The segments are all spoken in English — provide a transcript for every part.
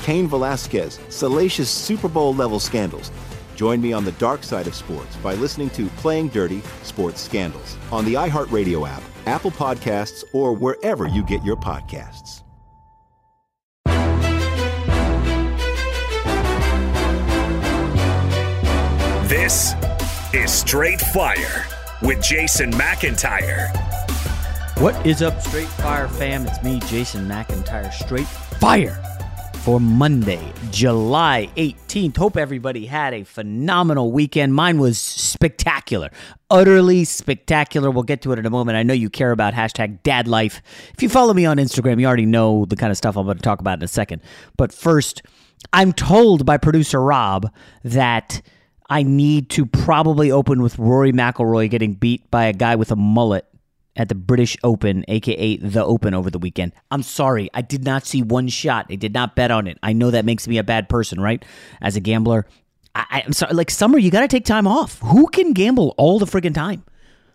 Cain Velasquez, salacious Super Bowl-level scandals. Join me on the dark side of sports by listening to Playing Dirty Sports Scandals on the iHeartRadio app, Apple Podcasts, or wherever you get your podcasts. This is Straight Fire with Jason McIntyre. What is up, Straight Fire fam? It's me, Jason McIntyre. Straight Fire for Monday, July 18th. Hope everybody had a phenomenal weekend. Mine was spectacular. Utterly spectacular. We'll get to it in a moment. I know you care about #DadLife. If you follow me on Instagram, you already know the kind of stuff I'm going to talk about in a second. But first, I'm told by producer Rob that I need to probably open with Rory McIlroy getting beat by a guy with a mullet at the British Open, a.k.a. the Open, over the weekend. I'm sorry. I did not see one shot. I did not bet on it. I know that makes me a bad person, right? As a gambler. I'm sorry. Like, Summer, you got to take time off. Who can gamble all the friggin' time?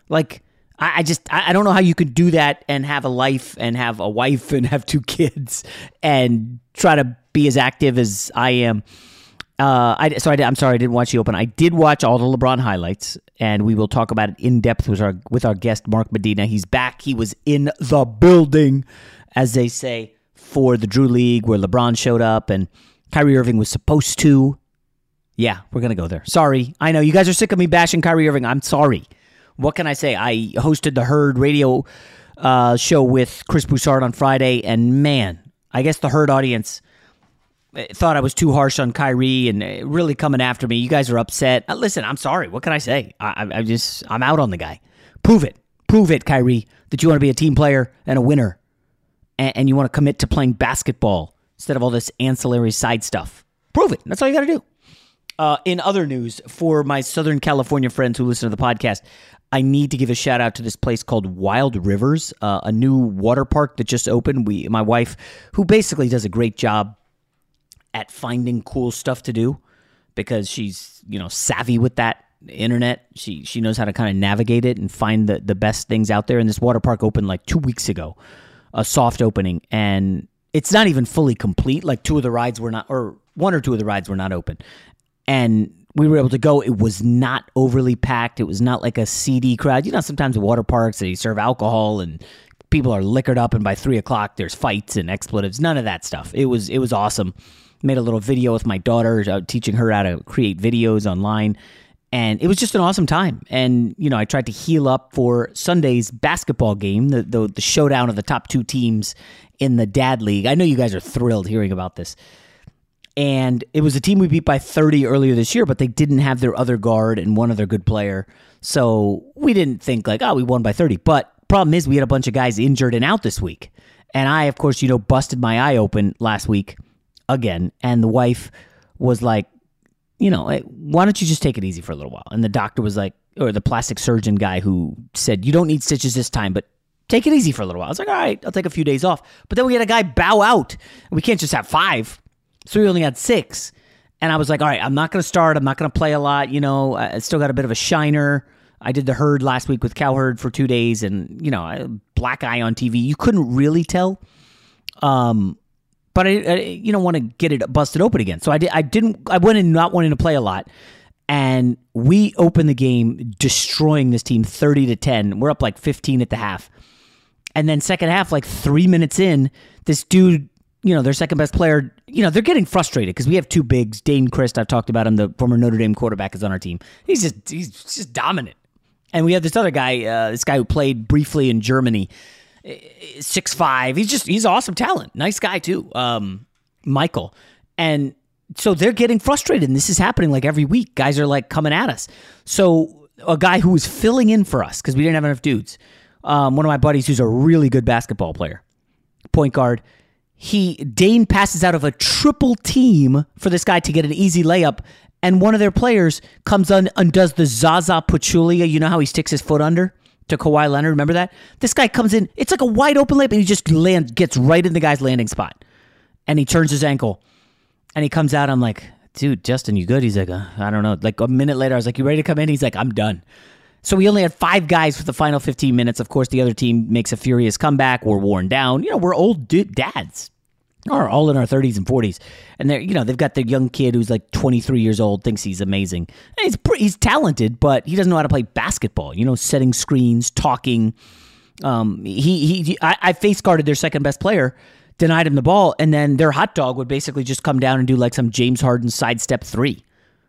Like, I just don't know how you could do that and have a life and have a wife and have two kids and try to be as active as I am. I'm sorry, I didn't watch the Open. I did watch all the LeBron highlights, and we will talk about it in depth with our guest, Mark Medina. He's back. He was in the building, as they say, for the Drew League, where LeBron showed up, and Kyrie Irving was supposed to. Yeah, we're going to go there. Sorry. I know you guys are sick of me bashing Kyrie Irving. I'm sorry. What can I say? I hosted the Herd radio show with Chris Broussard on Friday, and man, I guess the Herd audience thought I was too harsh on Kyrie and really coming after me. You guys are upset. Listen, I'm sorry. What can I say? I'm out on the guy. Prove it. Prove it, Kyrie, that you want to be a team player and a winner. And you want to commit to playing basketball instead of all this ancillary side stuff. Prove it. That's all you got to do. In other news, for my Southern California friends who listen to the podcast, I need to give a shout out to this place called Wild Rivers, a new water park that just opened. My wife, who basically does a great job at finding cool stuff to do because she's, savvy with that internet. She knows how to kind of navigate it and find the best things out there. And this water park opened like 2 weeks ago, a soft opening. And it's not even fully complete. Like one or two of the rides were not open. And we were able to go, it was not overly packed. It was not like a seedy crowd. You know, sometimes at water parks, they serve alcohol and people are liquored up, and by 3 o'clock, there's fights and expletives. None of that stuff. It was awesome. Made a little video with my daughter, teaching her how to create videos online. And it was just an awesome time. And, you know, I tried to heal up for Sunday's basketball game, the showdown of the top two teams in the Dad League. I know you guys are thrilled hearing about this. And it was a team we beat by 30 earlier this year, but they didn't have their other guard and one other good player. So we didn't think like, oh, we won by 30. But problem is we had a bunch of guys injured and out this week. And I, of course, you know, busted my eye open last week again. And the wife was like, you know, why don't you just take it easy for a little while? And the doctor was like, or the plastic surgeon guy who said, you don't need stitches this time, but take it easy for a little while. I was like, all right, I'll take a few days off. But then we had a guy bow out. We can't just have 5. So we only had 6. And I was like, all right, I'm not going to start. I'm not going to play a lot. You know, I still got a bit of a shiner. I did the herd last week with Cowherd for 2 days and, you know, a black eye on TV. You couldn't really tell. But I you don't want to get it busted open again. So I went in not wanting to play a lot. And we opened the game destroying this team 30-10. We're up like 15 at the half. And then second half, like 3 minutes in, this dude, you know, their second best player, you know, they're getting frustrated because we have two bigs. Dane Crist, I've talked about him, the former Notre Dame quarterback, is on our team. He's just dominant. And we have this other guy, this guy who played briefly in Germany, 6'5". He's awesome talent. Nice guy too. Michael. And so they're getting frustrated, and this is happening like every week. Guys are like coming at us. So a guy who was filling in for us because we didn't have enough dudes, one of my buddies who's a really good basketball player, point guard, Dane passes out of a triple team for this guy to get an easy layup, and one of their players comes on and does the Zaza Pachulia. You know how he sticks his foot under? To Kawhi Leonard, remember that? This guy comes in, it's like a wide open layup, and he just gets right in the guy's landing spot. And he turns his ankle, and he comes out. I'm like, dude, Justin, you good? He's like, I don't know. Like a minute later, I was like, you ready to come in? He's like, I'm done. So we only had 5 guys for the final 15 minutes. Of course, the other team makes a furious comeback. We're worn down. You know, we're old dads. We're all in our 30s and 40s. And they're, you know, they've got the young kid who's like 23 years old, thinks he's amazing. And he's talented, but he doesn't know how to play basketball. You know, setting screens, talking. I face guarded their second best player, denied him the ball, and then their hot dog would basically just come down and do like some James Harden sidestep 3,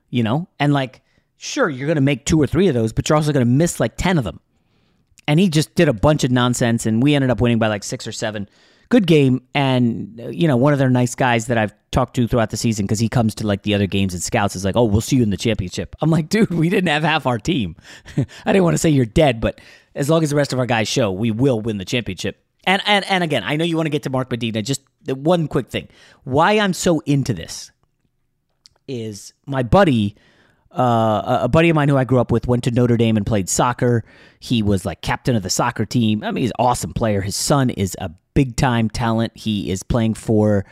you know? And like, sure, you're going to make 2 or 3 of those, but you're also going to miss like 10 of them. And he just did a bunch of nonsense, and we ended up winning by like 6 or 7. Good game, and, you know, one of their nice guys that I've talked to throughout the season, because he comes to, like, the other games and scouts, is like, oh, we'll see you in the championship. I'm like, dude, we didn't have half our team. I didn't want to say you're dead, but as long as the rest of our guys show, we will win the championship. And again, I know you want to get to Mark Medina. Just one quick thing. Why I'm so into this is my buddy... a buddy of mine who I grew up with went to Notre Dame and played soccer. He was like captain of the soccer team. I mean, he's an awesome player. His son is a big-time talent. He is playing for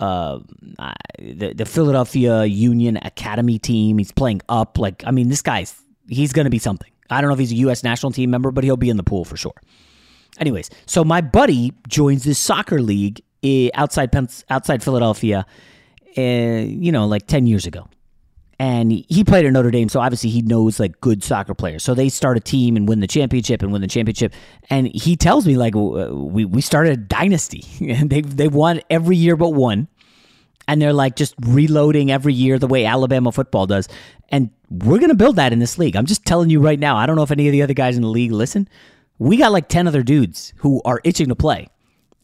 the Philadelphia Union Academy team. He's playing up. Like, I mean, this guy's – he's going to be something. I don't know if he's a U.S. national team member, but he'll be in the pool for sure. Anyways, so my buddy joins this soccer league outside Philadelphia, you know, like 10 years ago. And he played at Notre Dame, so obviously he knows, like, good soccer players. So they start a team and win the championship. And he tells me, like, we started a dynasty. And they won every year but one. And they're, like, just reloading every year the way Alabama football does. And we're going to build that in this league. I'm just telling you right now. I don't know if any of the other guys in the league listen. We got, like, 10 other dudes who are itching to play.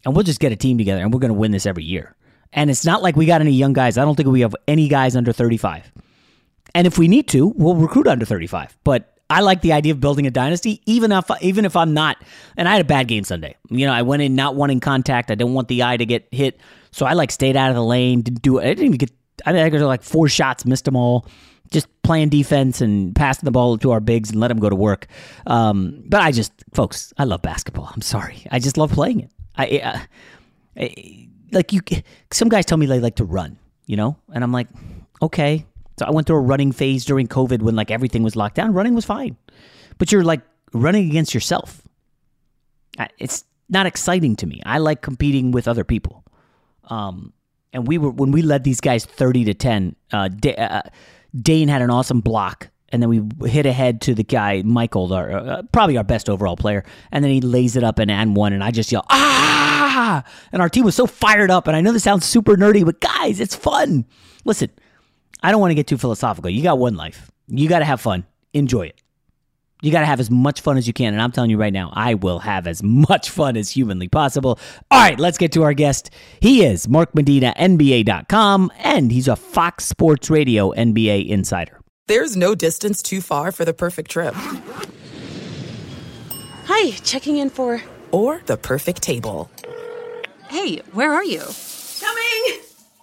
And we'll just get a team together, and we're going to win this every year. And it's not like we got any young guys. I don't think we have any guys under 35. And if we need to, we'll recruit under 35. But I like the idea of building a dynasty, even if I'm not. And I had a bad game Sunday. You know, I went in not wanting contact. I didn't want the eye to get hit. So I, like, stayed out of the lane. I didn't even get – I got, like, 4 shots, missed them all. Just playing defense and passing the ball to our bigs and let them go to work. But I just – folks, I love basketball. I'm sorry. I just love playing it. Some guys tell me they like to run, you know? And I'm like, okay. So I went through a running phase during COVID when, like, everything was locked down. Running was fine. But you're, like, running against yourself. It's not exciting to me. I like competing with other people. And when we led these guys 30-10, Dane had an awesome block, and then we hit ahead to the guy, Michael, probably our best overall player, and then he lays it up and one, and I just yell, ah! And our team was so fired up, and I know this sounds super nerdy, but guys, it's fun. Listen, I don't want to get too philosophical. You got one life. You got to have fun. Enjoy it. You got to have as much fun as you can, and I'm telling you right now, I will have as much fun as humanly possible. All right, let's get to our guest. He is Mark Medina, NBA.com, and he's a Fox Sports Radio NBA insider. There's no distance too far for the perfect trip. Hi, checking in for... Or the perfect table. Hey, where are you? Coming!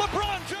LeBron James.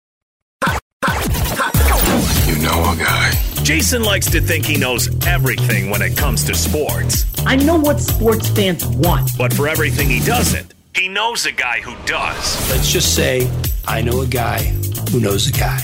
You know a guy. Jason likes to think he knows everything when it comes to sports. I know what sports fans want. But for everything he doesn't, he knows a guy who does. Let's just say I know a guy who knows a guy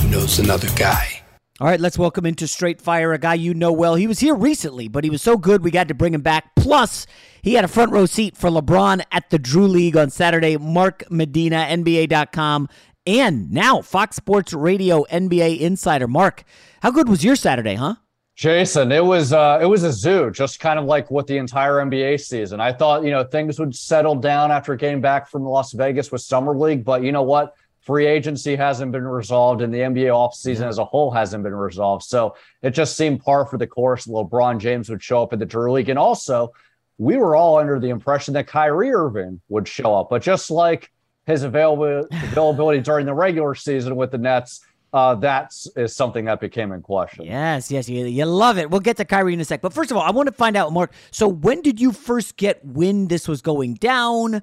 who knows another guy. All right, let's welcome into Straight Fire a guy you know well. He was here recently, but he was so good we got to bring him back. Plus, he had a front row seat for LeBron at the Drew League on Saturday. Mark Medina, NBA.com, and now Fox Sports Radio NBA Insider. Mark, how good was your Saturday, huh? Jason, it was a zoo, just kind of like what the entire NBA season. I thought, things would settle down after getting back from Las Vegas with Summer League, but you know what? Free agency hasn't been resolved, and the NBA offseason as a whole hasn't been resolved. So it just seemed par for the course. LeBron James would show up at the Drew League. And also, we were all under the impression that Kyrie Irving would show up. But just like his availability during the regular season with the Nets, that is something that became in question. Yes, you love it. We'll get to Kyrie in a sec. But first of all, I want to find out, Mark, so when did you first get wind this was going down?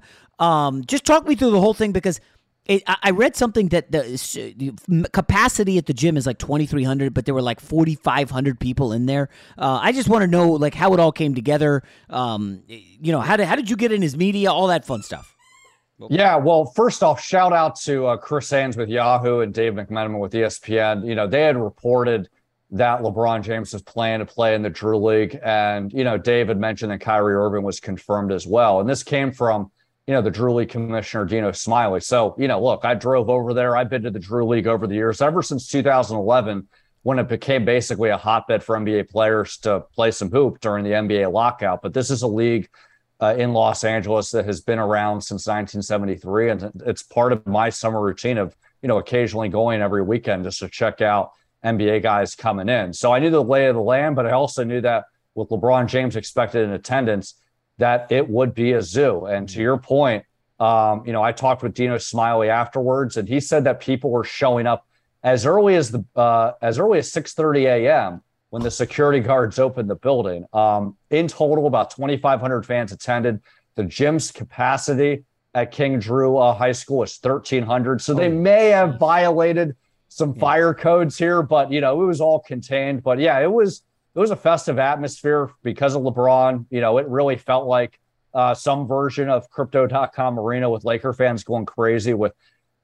Just talk me through the whole thing, because I read something that the capacity at the gym is like 2,300, but there were like 4,500 people in there. I just want to know like how it all came together. How did you get in his media, all that fun stuff? Yeah, well, first off, shout out to Chris Haynes with Yahoo and Dave McMenamin with ESPN. They had reported that LeBron James was planning to play in the Drew League, and Dave had mentioned that Kyrie Irving was confirmed as well, and this came from the Drew League commissioner, Dino Smiley. So, look, I drove over there. I've been to the Drew League over the years, ever since 2011, when it became basically a hotbed for NBA players to play some hoop during the NBA lockout. But this is a league in Los Angeles that has been around since 1973. And it's part of my summer routine of, occasionally going every weekend just to check out NBA guys coming in. So I knew the lay of the land, but I also knew that with LeBron James expected in attendance, that it would be a zoo. And to your point, I talked with Dino Smiley afterwards, and he said that people were showing up as early as 6:30 a.m. when the security guards opened the building. In total, about 2,500 fans attended. The gym's capacity at King Drew High School is 1,300. So they may have violated some fire codes here, but, it was all contained. But, yeah, it was a festive atmosphere because of LeBron. It really felt like some version of Crypto.com Arena with Laker fans going crazy with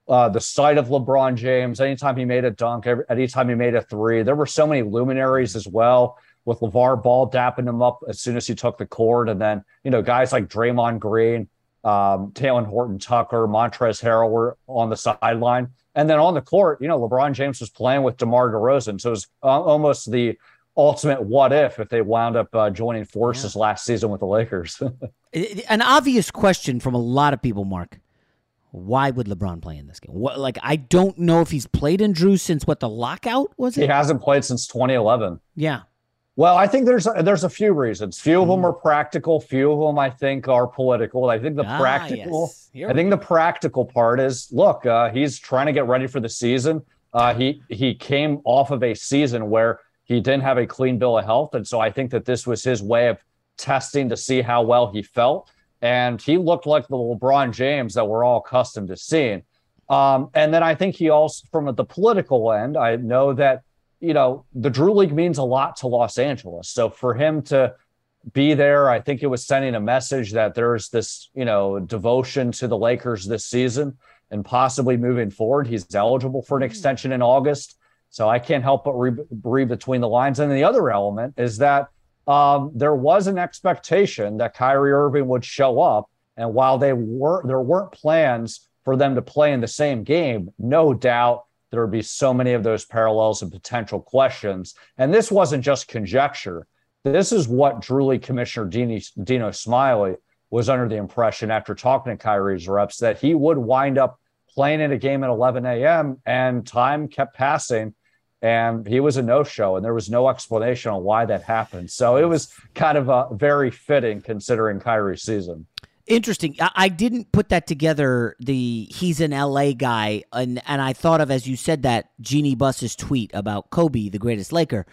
the sight of LeBron James. Anytime he made a dunk, anytime he made a three, there were so many luminaries as well, with LeVar Ball dapping him up as soon as he took the court. And then, guys like Draymond Green, Talen Horton-Tucker, Montrezl Harrell were on the sideline. And then on the court, LeBron James was playing with DeMar DeRozan. So it was almost the ultimate what if they wound up joining forces last season with the Lakers. An obvious question from a lot of people, Mark. Why would LeBron play in this game? I don't know if he's played in Drew since the lockout was it? He hasn't played since 2011. Yeah. Well, I think there's a few reasons. Few of them are practical. Few of them, I think, are political. I think the practical part is, look, he's trying to get ready for the season. He came off of a season where he didn't have a clean bill of health. And so I think that this was his way of testing to see how well he felt. And he looked like the LeBron James that we're all accustomed to seeing. And then I think he also, from the political end, I know that, the Drew League means a lot to Los Angeles. So for him to be there, I think it was sending a message that there's this, devotion to the Lakers this season and possibly moving forward. He's eligible for an extension in August. So I can't help but read between the lines. And the other element is that there was an expectation that Kyrie Irving would show up. And while there weren't plans for them to play in the same game, no doubt there would be so many of those parallels and potential questions. And this wasn't just conjecture. This is what Drew League Commissioner Dino Smiley was under the impression after talking to Kyrie's reps, that he would wind up playing in a game at 11 a.m. and time kept passing. And he was a no-show, and there was no explanation on why that happened. So it was kind of very fitting considering Kyrie's season. Interesting. I didn't put that together, he's an L.A. guy, and I thought of, as you said that, Jeannie Buss's tweet about Kobe, the greatest Laker.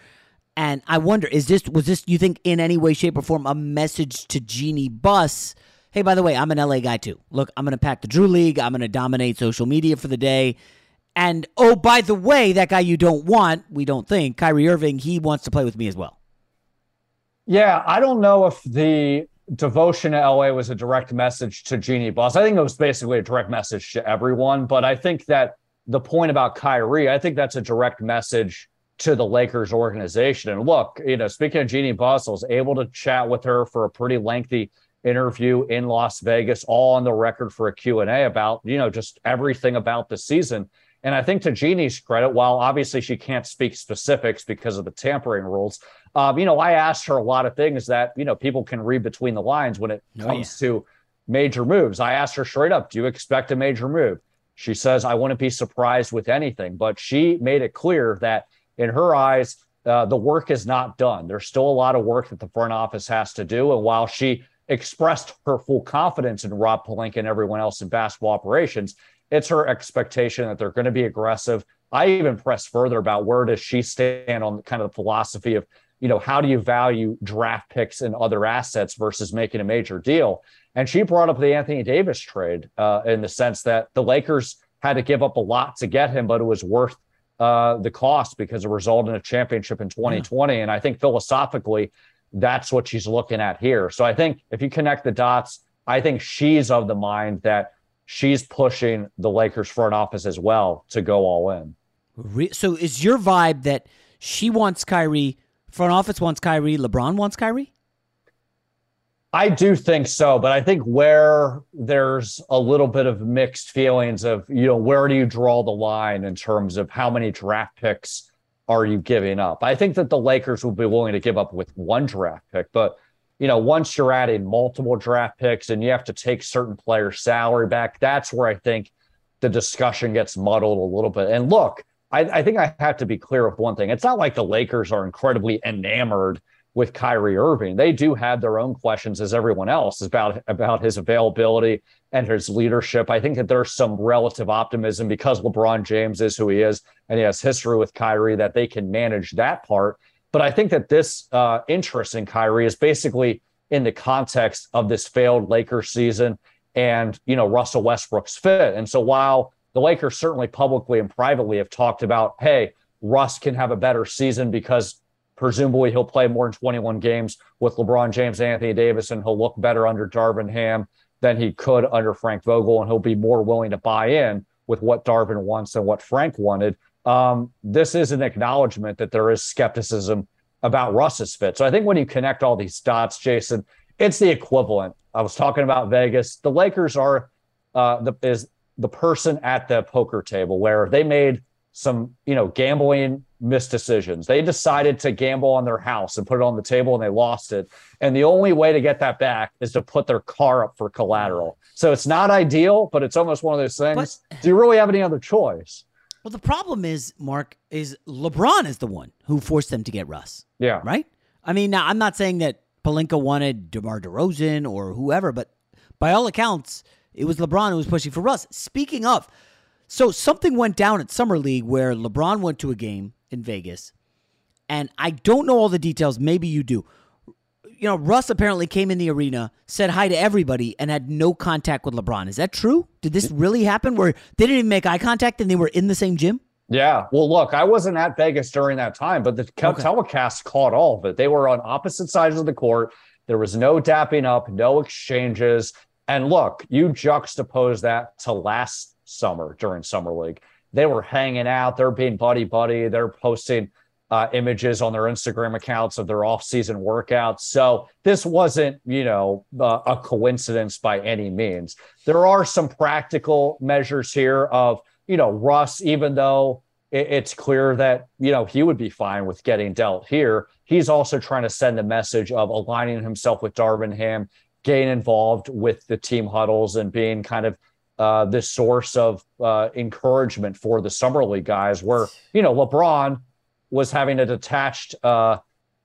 And I wonder, was this, you think, in any way, shape, or form, a message to Jeannie Buss? Hey, by the way, I'm an L.A. guy too. Look, I'm going to pack the Drew League. I'm going to dominate social media for the day. And, oh, by the way, that guy you don't want, we don't think, Kyrie Irving, he wants to play with me as well. Yeah, I don't know if the devotion to LA was a direct message to Jeannie Buss. I think it was basically a direct message to everyone. But I think that the point about Kyrie, I think that's a direct message to the Lakers organization. And look, you know, speaking of Jeannie Buss, I was able to chat with her for a pretty lengthy interview in Las Vegas, all on the record for a Q&A about, you know, just everything about the season. And I think to Jeannie's credit, while obviously she can't speak specifics because of the tampering rules, you know, I asked her a lot of things that, you know, people can read between the lines when it comes to major moves. I asked her straight up, do you expect a major move? She says, I wouldn't be surprised with anything, but she made it clear that in her eyes, the work is not done. There's still a lot of work that the front office has to do. And while she expressed her full confidence in Rob Pelinka and everyone else in basketball operations, it's her expectation that they're going to be aggressive. I even pressed further about where does she stand on kind of the philosophy of, you know, how do you value draft picks and other assets versus making a major deal? And she brought up the Anthony Davis trade in the sense that the Lakers had to give up a lot to get him, but it was worth the cost because it resulted in a championship in 2020. Yeah. And I think philosophically, that's what she's looking at here. So I think if you connect the dots, I think she's of the mind that she's pushing the Lakers front office as well to go all in. So is your vibe that she wants Kyrie, front office wants Kyrie, LeBron wants Kyrie? I do think so, but I think where there's a little bit of mixed feelings of, you know, where do you draw the line in terms of how many draft picks are you giving up? I think that the Lakers will be willing to give up with one draft pick, but you know, once you're adding multiple draft picks and you have to take certain players' salary back, that's where I think the discussion gets muddled a little bit. And look, I think I have to be clear with one thing. It's not like the Lakers are incredibly enamored with Kyrie Irving. They do have their own questions, as everyone else, about his availability and his leadership. I think that there's some relative optimism because LeBron James is who he is and he has history with Kyrie that they can manage that part. But I think that this interest in Kyrie is basically in the context of this failed Lakers season and, you know, Russell Westbrook's fit. And so while the Lakers certainly publicly and privately have talked about, hey, Russ can have a better season because presumably he'll play more than 21 games with LeBron James and Anthony Davis, and he'll look better under Darvin Ham than he could under Frank Vogel, and he'll be more willing to buy in with what Darvin wants and what Frank wanted. This is an acknowledgement that there is skepticism about Russ's fit. So I think when you connect all these dots, Jason, it's the equivalent. I was talking about Vegas. The Lakers are the person at the poker table where they made some, you know, gambling misdecisions. They decided to gamble on their house and put it on the table and they lost it. And the only way to get that back is to put their car up for collateral. So it's not ideal, but it's almost one of those things. But do you really have any other choice? Well, the problem is, Mark, is LeBron is the one who forced them to get Russ. Yeah. Right? I mean, now, I'm not saying that Pelinka wanted DeMar DeRozan or whoever, but by all accounts, it was LeBron who was pushing for Russ. Speaking of, so something went down at Summer League where LeBron went to a game in Vegas, and I don't know all the details. Maybe you do. You know, Russ apparently came in the arena, said hi to everybody, and had no contact with LeBron. Is that true? Did this really happen where they didn't even make eye contact and they were in the same gym? Yeah. Well, look, I wasn't at Vegas during that time, but the telecast caught all of it. They were on opposite sides of the court. There was no dapping up, no exchanges. And look, you juxtapose that to last summer during Summer League. They were hanging out. They're being buddy-buddy. They're posting images on their Instagram accounts of their off-season workouts. So this wasn't, you know, a coincidence by any means. There are some practical measures here of, you know, Russ, even though it's clear that, you know, he would be fine with getting dealt here, he's also trying to send the message of aligning himself with Darvin Ham, getting involved with the team huddles and being kind of the source of encouragement for the Summer League guys where, you know, LeBron was having a detached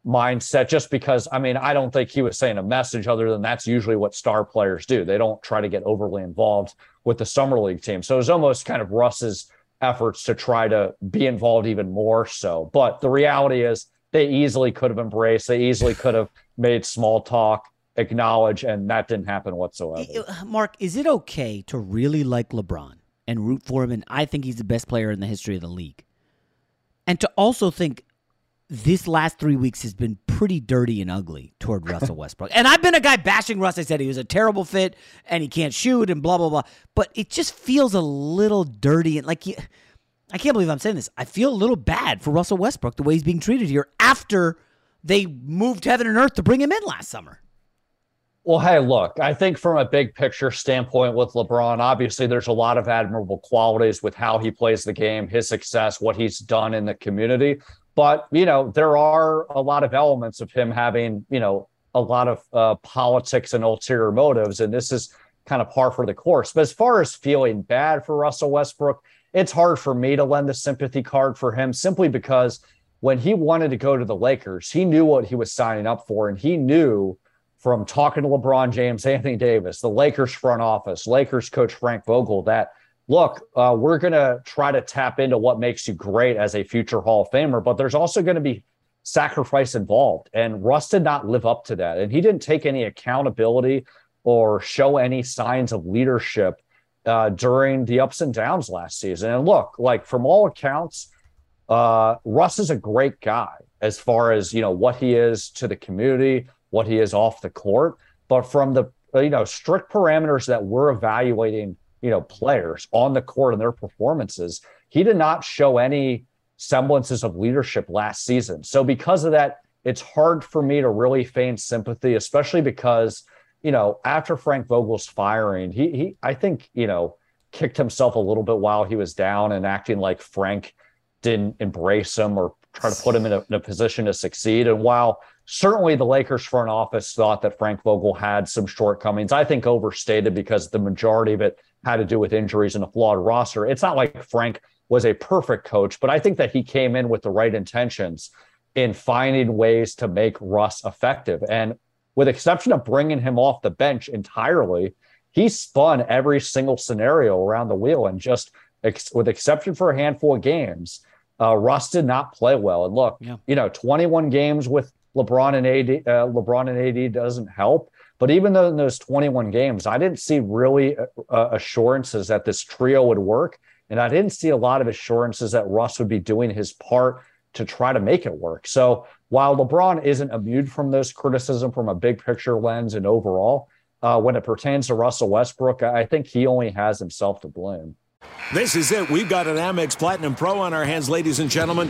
mindset just because, I mean, I don't think he was saying a message other than that's usually what star players do. They don't try to get overly involved with the Summer League team. So it was almost kind of Russ's efforts to try to be involved even more so. But the reality is they easily could have embraced, they easily could have made small talk, acknowledge, and that didn't happen whatsoever. Mark, is it okay to really like LeBron and root for him, and I think he's the best player in the history of the league. And to also think this last 3 weeks has been pretty dirty and ugly toward Russell Westbrook. And I've been a guy bashing Russ. I said he was a terrible fit and he can't shoot and blah, blah, blah. But it just feels a little dirty. And like, I can't believe I'm saying this. I feel a little bad for Russell Westbrook, the way he's being treated here after they moved heaven and earth to bring him in last summer. Well, hey, look, I think from a big picture standpoint with LeBron, obviously there's a lot of admirable qualities with how he plays the game, his success, what he's done in the community. But, you know, there are a lot of elements of him having, you know, a lot of politics and ulterior motives. And this is kind of par for the course. But as far as feeling bad for Russell Westbrook, it's hard for me to lend the sympathy card for him simply because when he wanted to go to the Lakers, he knew what he was signing up for, and he knew from talking to LeBron James, Anthony Davis, the Lakers front office, Lakers coach Frank Vogel, that, look, we're going to try to tap into what makes you great as a future Hall of Famer, but there's also going to be sacrifice involved. And Russ did not live up to that. And he didn't take any accountability or show any signs of leadership during the ups and downs last season. And look, like from all accounts, Russ is a great guy as far as, you know, what he is to the community, what he is off the court, but from the, you know, strict parameters that we're evaluating, you know, players on the court and their performances, he did not show any semblances of leadership last season. So because of that, it's hard for me to really feign sympathy, especially because, you know, after Frank Vogel's firing, he I think, you know, kicked himself a little bit while he was down and acting like Frank didn't embrace him or try to put him in a position to succeed. And while certainly the Lakers front office thought that Frank Vogel had some shortcomings, I think overstated because the majority of it had to do with injuries and a flawed roster. It's not like Frank was a perfect coach, but I think that he came in with the right intentions in finding ways to make Russ effective. And with the exception of bringing him off the bench entirely, he spun every single scenario around the wheel, and just with exception for a handful of games, Russ did not play well. And look, you know, 21 games with LeBron and AD doesn't help. But even though in those 21 games, I didn't see really assurances that this trio would work. And I didn't see a lot of assurances that Russ would be doing his part to try to make it work. So while LeBron isn't immune from this criticism from a big picture lens and overall, when it pertains to Russell Westbrook, I think he only has himself to blame. This is it. We've got an Amex Platinum Pro on our hands, ladies and gentlemen.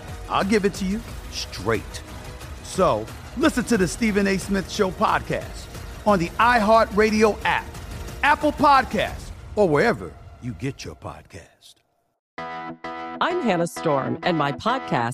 I'll give it to you straight. So, listen to the Stephen A. Smith Show podcast on the iHeartRadio app, Apple Podcasts, or wherever you get your podcast. I'm Hannah Storm, and my podcast,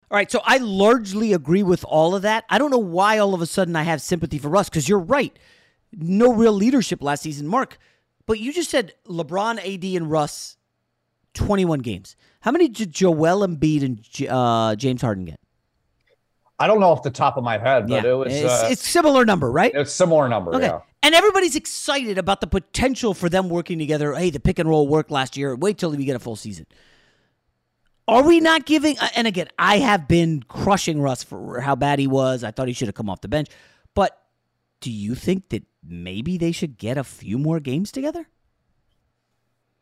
All right, so I largely agree with all of that. I don't know why all of a sudden I have sympathy for Russ, because you're right. No real leadership last season, Mark. But you just said LeBron, AD, and Russ, 21 games. How many did Joel Embiid and James Harden get? I don't know off the top of my head, but yeah, it was... it's similar number, right? It's similar number, okay. Yeah. And everybody's excited about the potential for them working together. Hey, the pick and roll worked last year. Wait till we get a full season. Are we not giving, and again, I have been crushing Russ for how bad he was. I thought he should have come off the bench. But do you think that maybe they should get a few more games together?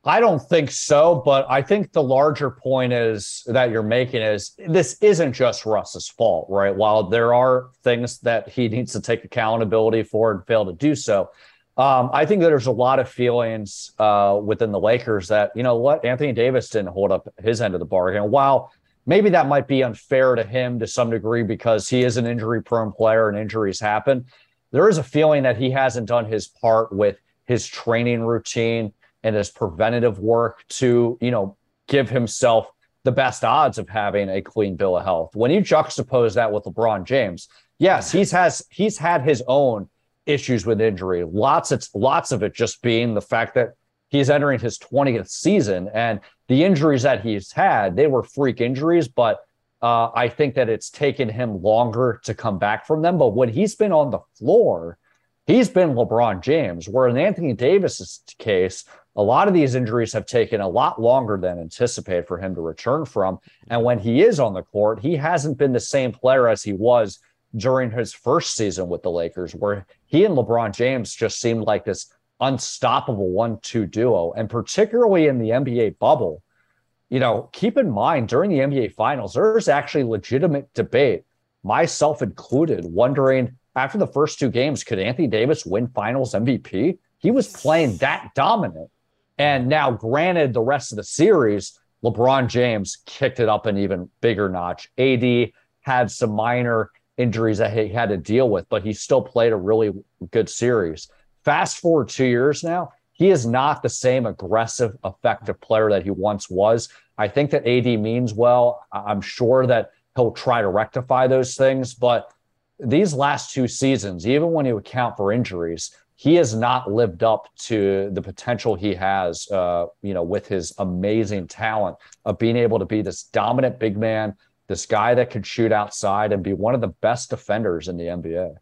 I don't think so, but I think the larger point is that you're making is this isn't just Russ's fault, right? While there are things that he needs to take accountability for and fail to do so, I think that there's a lot of feelings within the Lakers that, you know what, Anthony Davis didn't hold up his end of the bargain. While maybe that might be unfair to him to some degree because he is an injury-prone player and injuries happen, there is a feeling that he hasn't done his part with his training routine and his preventative work to, you know, give himself the best odds of having a clean bill of health. When you juxtapose that with LeBron James, yes, he's had his own issues with injury, lots of it just being the fact that he's entering his 20th season, and the injuries that he's had, they were freak injuries, but I think that it's taken him longer to come back from them. But when he's been on the floor, he's been LeBron James, where in Anthony Davis's case, a lot of these injuries have taken a lot longer than anticipated for him to return from. And when he is on the court, he hasn't been the same player as he was during his first season with the Lakers, where he and LeBron James just seemed like this unstoppable 1-2 duo. And particularly in the NBA bubble, you know, keep in mind during the NBA finals, there's actually legitimate debate, myself included, wondering after the first two games, could Anthony Davis win finals MVP? He was playing that dominant. And now granted, the rest of the series, LeBron James kicked it up an even bigger notch. AD had some minor injuries that he had to deal with, but he still played a really good series. Fast forward 2 years now, he is not the same aggressive, effective player that he once was. I think that AD means well. I'm sure that he'll try to rectify those things, but these last two seasons, even when you account for injuries, he has not lived up to the potential he has, with his amazing talent of being able to be this dominant big man, this guy that could shoot outside and be one of the best defenders in the NBA.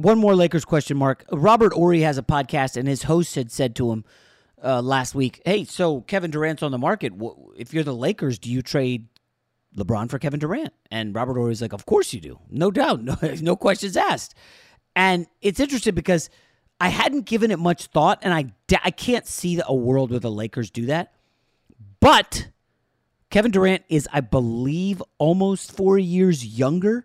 One more Lakers question, Mark. Robert Ory has a podcast, and his host had said to him last week, hey, so Kevin Durant's on the market. If you're the Lakers, do you trade LeBron for Kevin Durant? And Robert Ory's like, of course you do. No doubt. No questions asked. And it's interesting because I hadn't given it much thought, and I can't see a world where the Lakers do that. But Kevin Durant is, I believe, almost 4 years younger,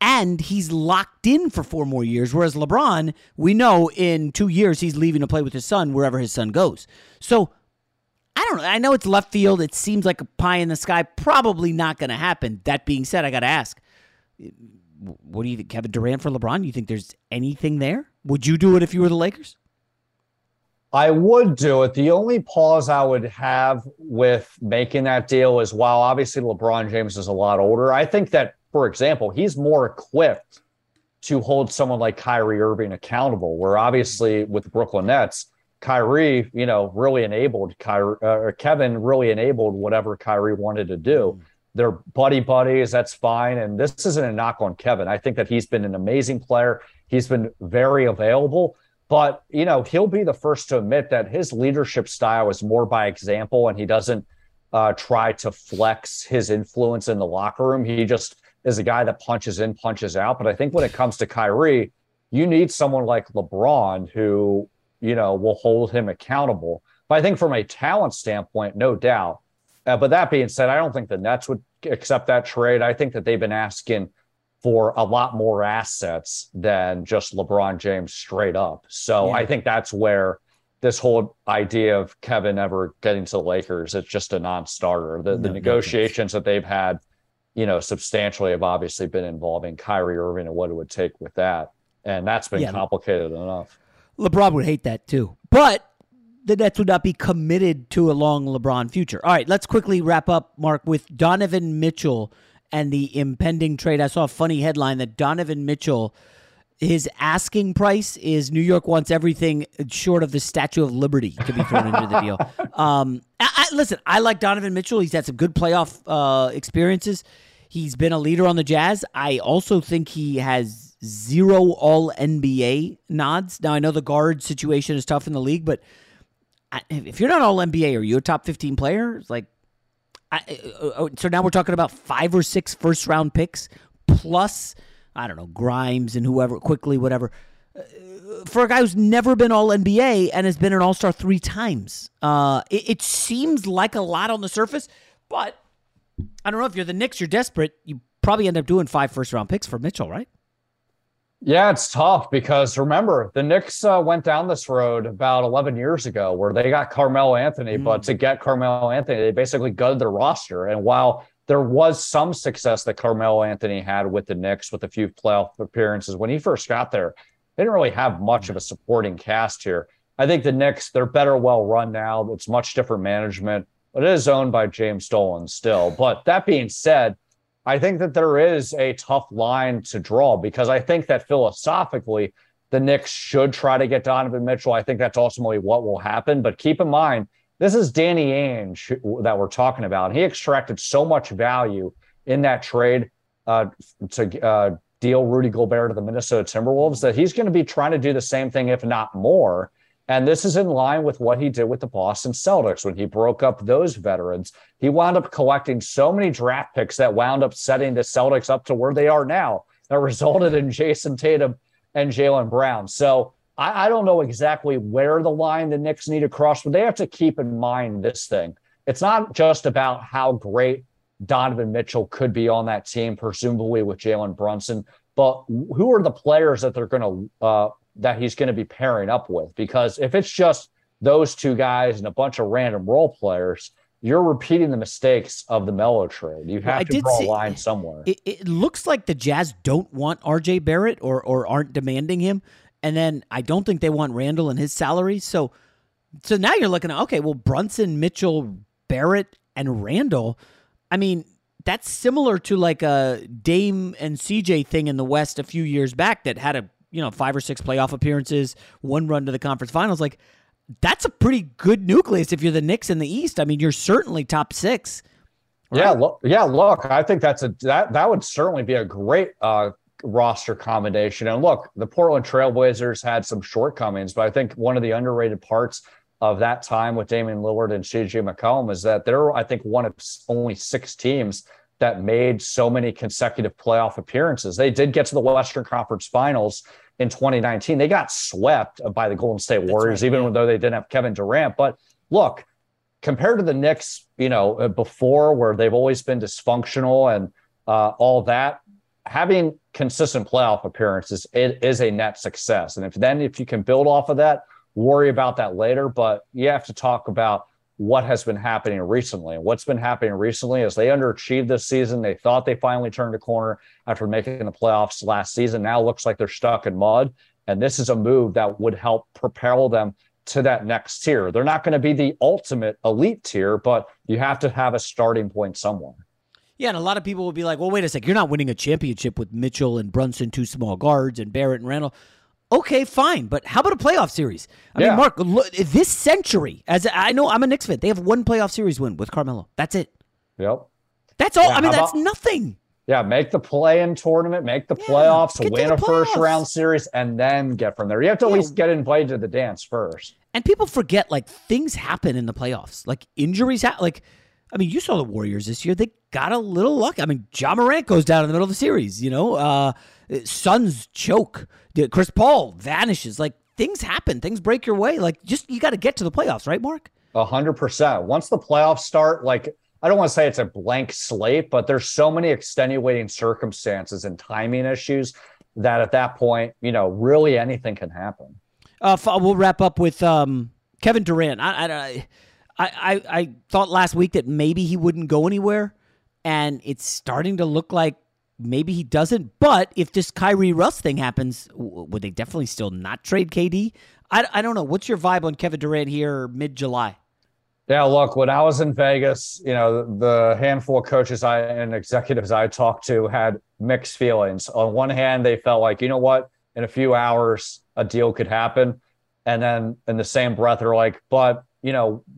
and he's locked in for 4 more years, whereas LeBron, we know in 2 years he's leaving to play with his son wherever his son goes. So I don't know. I know it's left field. It seems like a pie in the sky. Probably not going to happen. That being said, I got to ask, what do you think, Kevin Durant for LeBron? You think there's anything there? Would you do it if you were the Lakers? I would do it. The only pause I would have with making that deal is, while obviously LeBron James is a lot older, I think that, for example, he's more equipped to hold someone like Kyrie Irving accountable, where obviously with the Brooklyn Nets, Kyrie, really enabled Kevin really enabled whatever Kyrie wanted to do. They're buddies, that's fine. And this isn't a knock on Kevin. I think that he's been an amazing player. He's been very available. But, he'll be the first to admit that his leadership style is more by example, and he doesn't try to flex his influence in the locker room. He just is a guy that punches in, punches out. But I think when it comes to Kyrie, you need someone like LeBron who, will hold him accountable. But I think from a talent standpoint, no doubt. But that being said, I don't think the Nets would accept that trade. I think that they've been asking for a lot more assets than just LeBron James straight up. So yeah. I think that's where this whole idea of Kevin ever getting to the Lakers, it's just a non-starter. The negotiations that they've had, substantially have obviously been involving Kyrie Irving and what it would take with that. And that's been complicated enough. LeBron would hate that too. But the Nets would not be committed to a long LeBron future. All right, let's quickly wrap up, Mark, with Donovan Mitchell and the impending trade. I saw a funny headline that Donovan Mitchell, his asking price is New York wants everything short of the Statue of Liberty to be thrown into the deal. Listen, I like Donovan Mitchell. He's had some good playoff experiences. He's been a leader on the Jazz. I also think he has 0 All-NBA nods. Now, I know the guard situation is tough in the league, but if you're not All-NBA, are you a top 15 player? It's like, so now we're talking about 5 or 6 first-round picks plus, I don't know, Grimes and whoever, Quickly, whatever. For a guy who's never been All-NBA and has been an All-Star 3 times, it seems like a lot on the surface, but I don't know. If you're the Knicks, you're desperate. You probably end up doing 5 first-round picks for Mitchell, right? Yeah, it's tough because, remember, the Knicks went down this road about 11 years ago where they got Carmelo Anthony, but to get Carmelo Anthony, they basically gutted their roster. And while there was some success that Carmelo Anthony had with the Knicks with a few playoff appearances, when he first got there, they didn't really have much of a supporting cast here. I think the Knicks, they're better well run now. It's much different management, but it is owned by James Dolan still. But that being said, I think that there is a tough line to draw because I think that philosophically, the Knicks should try to get Donovan Mitchell. I think that's ultimately what will happen. But keep in mind, this is Danny Ainge that we're talking about. He extracted so much value in that trade to deal Rudy Gobert to the Minnesota Timberwolves that he's going to be trying to do the same thing, if not more. And this is in line with what he did with the Boston Celtics when he broke up those veterans. He wound up collecting so many draft picks that wound up setting the Celtics up to where they are now. That resulted in Jason Tatum and Jaylen Brown. So I don't know exactly where the line the Knicks need to cross, but they have to keep in mind this thing. It's not just about how great Donovan Mitchell could be on that team, presumably with Jalen Brunson, but who are the players that they're going to that he's going to be pairing up with, because if it's just those 2 guys and a bunch of random role players, you're repeating the mistakes of the Melo trade. You have to draw a line somewhere. It looks like the Jazz don't want RJ Barrett or aren't demanding him. And then I don't think they want Randall and his salary. So now you're looking at, okay, well, Brunson, Mitchell, Barrett, and Randall. I mean, that's similar to like a Dame and CJ thing in the West a few years back that had a 5 or 6 playoff appearances, 1 run to the conference finals. Like, that's a pretty good nucleus if you're the Knicks in the East. I mean, you're certainly top 6. Right? Yeah, look, I think that's that would certainly be a great roster combination. And look, the Portland Trailblazers had some shortcomings, but I think one of the underrated parts of that time with Damian Lillard and CJ McCollum is that they're, I think, one of only six teams that made so many consecutive playoff appearances. They did get to the Western Conference Finals in 2019. They got swept by the Golden State Warriors, even though they didn't have Kevin Durant. But look, compared to the Knicks, before where they've always been dysfunctional and all that, having consistent playoff appearances, it is a net success. And if you can build off of that, worry about that later. But you have to talk about what has been happening recently. And what's been happening recently is they underachieved this season. They thought they finally turned a corner after making the playoffs last season. Now looks like they're stuck in mud. And this is a move that would help propel them to that next tier. They're not going to be the ultimate elite tier, but you have to have a starting point somewhere. Yeah, and a lot of people will be like, well, wait a sec, you're not winning a championship with Mitchell and Brunson, two small guards, and Barrett and Randall. Okay, fine, but how about a playoff series? I mean, Mark, look, this century, as I know, I'm a Knicks fan, they have one playoff series win with Carmelo. That's it. Yep. That's all. Yeah, I mean, that's nothing. Yeah, make the play-in tournament, make the playoffs, win a first-round series, and then get from there. You have to at least get invited to the dance first. And people forget, things happen in the playoffs. Injuries happen. You saw the Warriors this year. They got a little luck. Ja Morant goes down in the middle of the series, Suns choke. Chris Paul vanishes. Things happen. Things break your way. You got to get to the playoffs, right, Mark? 100%. Once the playoffs start, I don't want to say it's a blank slate, but there's so many extenuating circumstances and timing issues that at that point, really anything can happen. We'll wrap up with Kevin Durant. I thought last week that maybe he wouldn't go anywhere, and it's starting to look like maybe he doesn't. But if this Kyrie Russ thing happens, would they definitely still not trade KD? I don't know. What's your vibe on Kevin Durant here mid-July? Yeah, look, when I was in Vegas, the handful of coaches and executives I talked to had mixed feelings. On one hand, they felt like, in a few hours, a deal could happen. And then in the same breath, they're like, but,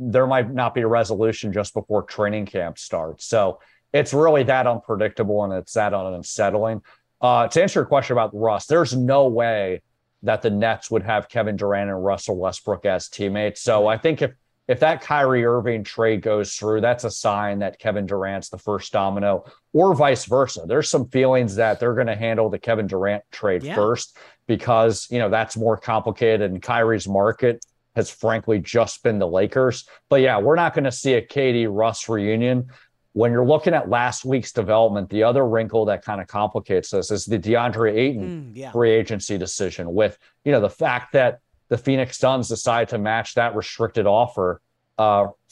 there might not be a resolution just before training camp starts. So it's really that unpredictable and it's that unsettling. To answer your question about Russ, there's no way that the Nets would have Kevin Durant and Russell Westbrook as teammates. So I think if that Kyrie Irving trade goes through, that's a sign that Kevin Durant's the first domino, or vice versa. There's some feelings that they're going to handle the Kevin Durant trade first because, that's more complicated, and Kyrie's market has frankly just been the Lakers. But yeah, we're not going to see a KD-Russ reunion. When you're looking at last week's development, the other wrinkle that kind of complicates this is the DeAndre Ayton free agency decision with, the fact that the Phoenix Suns decide to match that restricted offer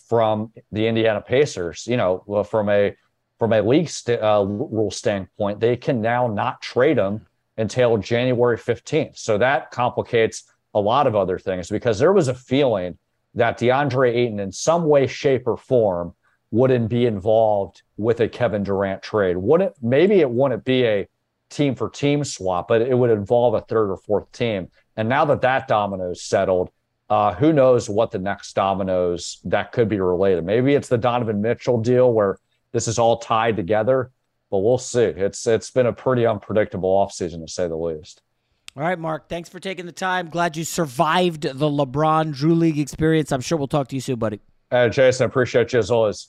from the Indiana Pacers. From a league rule standpoint, they can now not trade him until January 15th. So that complicates a lot of other things, because there was a feeling that DeAndre Ayton in some way, shape, or form wouldn't be involved with a Kevin Durant trade. Maybe it wouldn't be a team-for-team swap, but it would involve a third or fourth team. And now that domino's settled, who knows what the next dominoes that could be related. Maybe it's the Donovan Mitchell deal where this is all tied together, but we'll see. It's been a pretty unpredictable offseason, to say the least. All right, Mark, thanks for taking the time. Glad you survived the LeBron Drew League experience. I'm sure we'll talk to you soon, buddy. Jason, I appreciate you as always.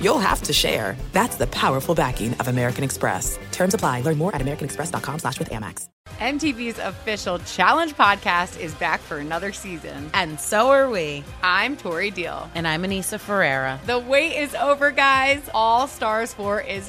you'll have to share. That's the powerful backing of American Express. Terms apply. Learn more at americanexpress.com/withAmex. MTV's official Challenge podcast is back for another season. And so are we. I'm Tori Deal. And I'm Anissa Ferreira. The wait is over, guys. All Stars 4 is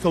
So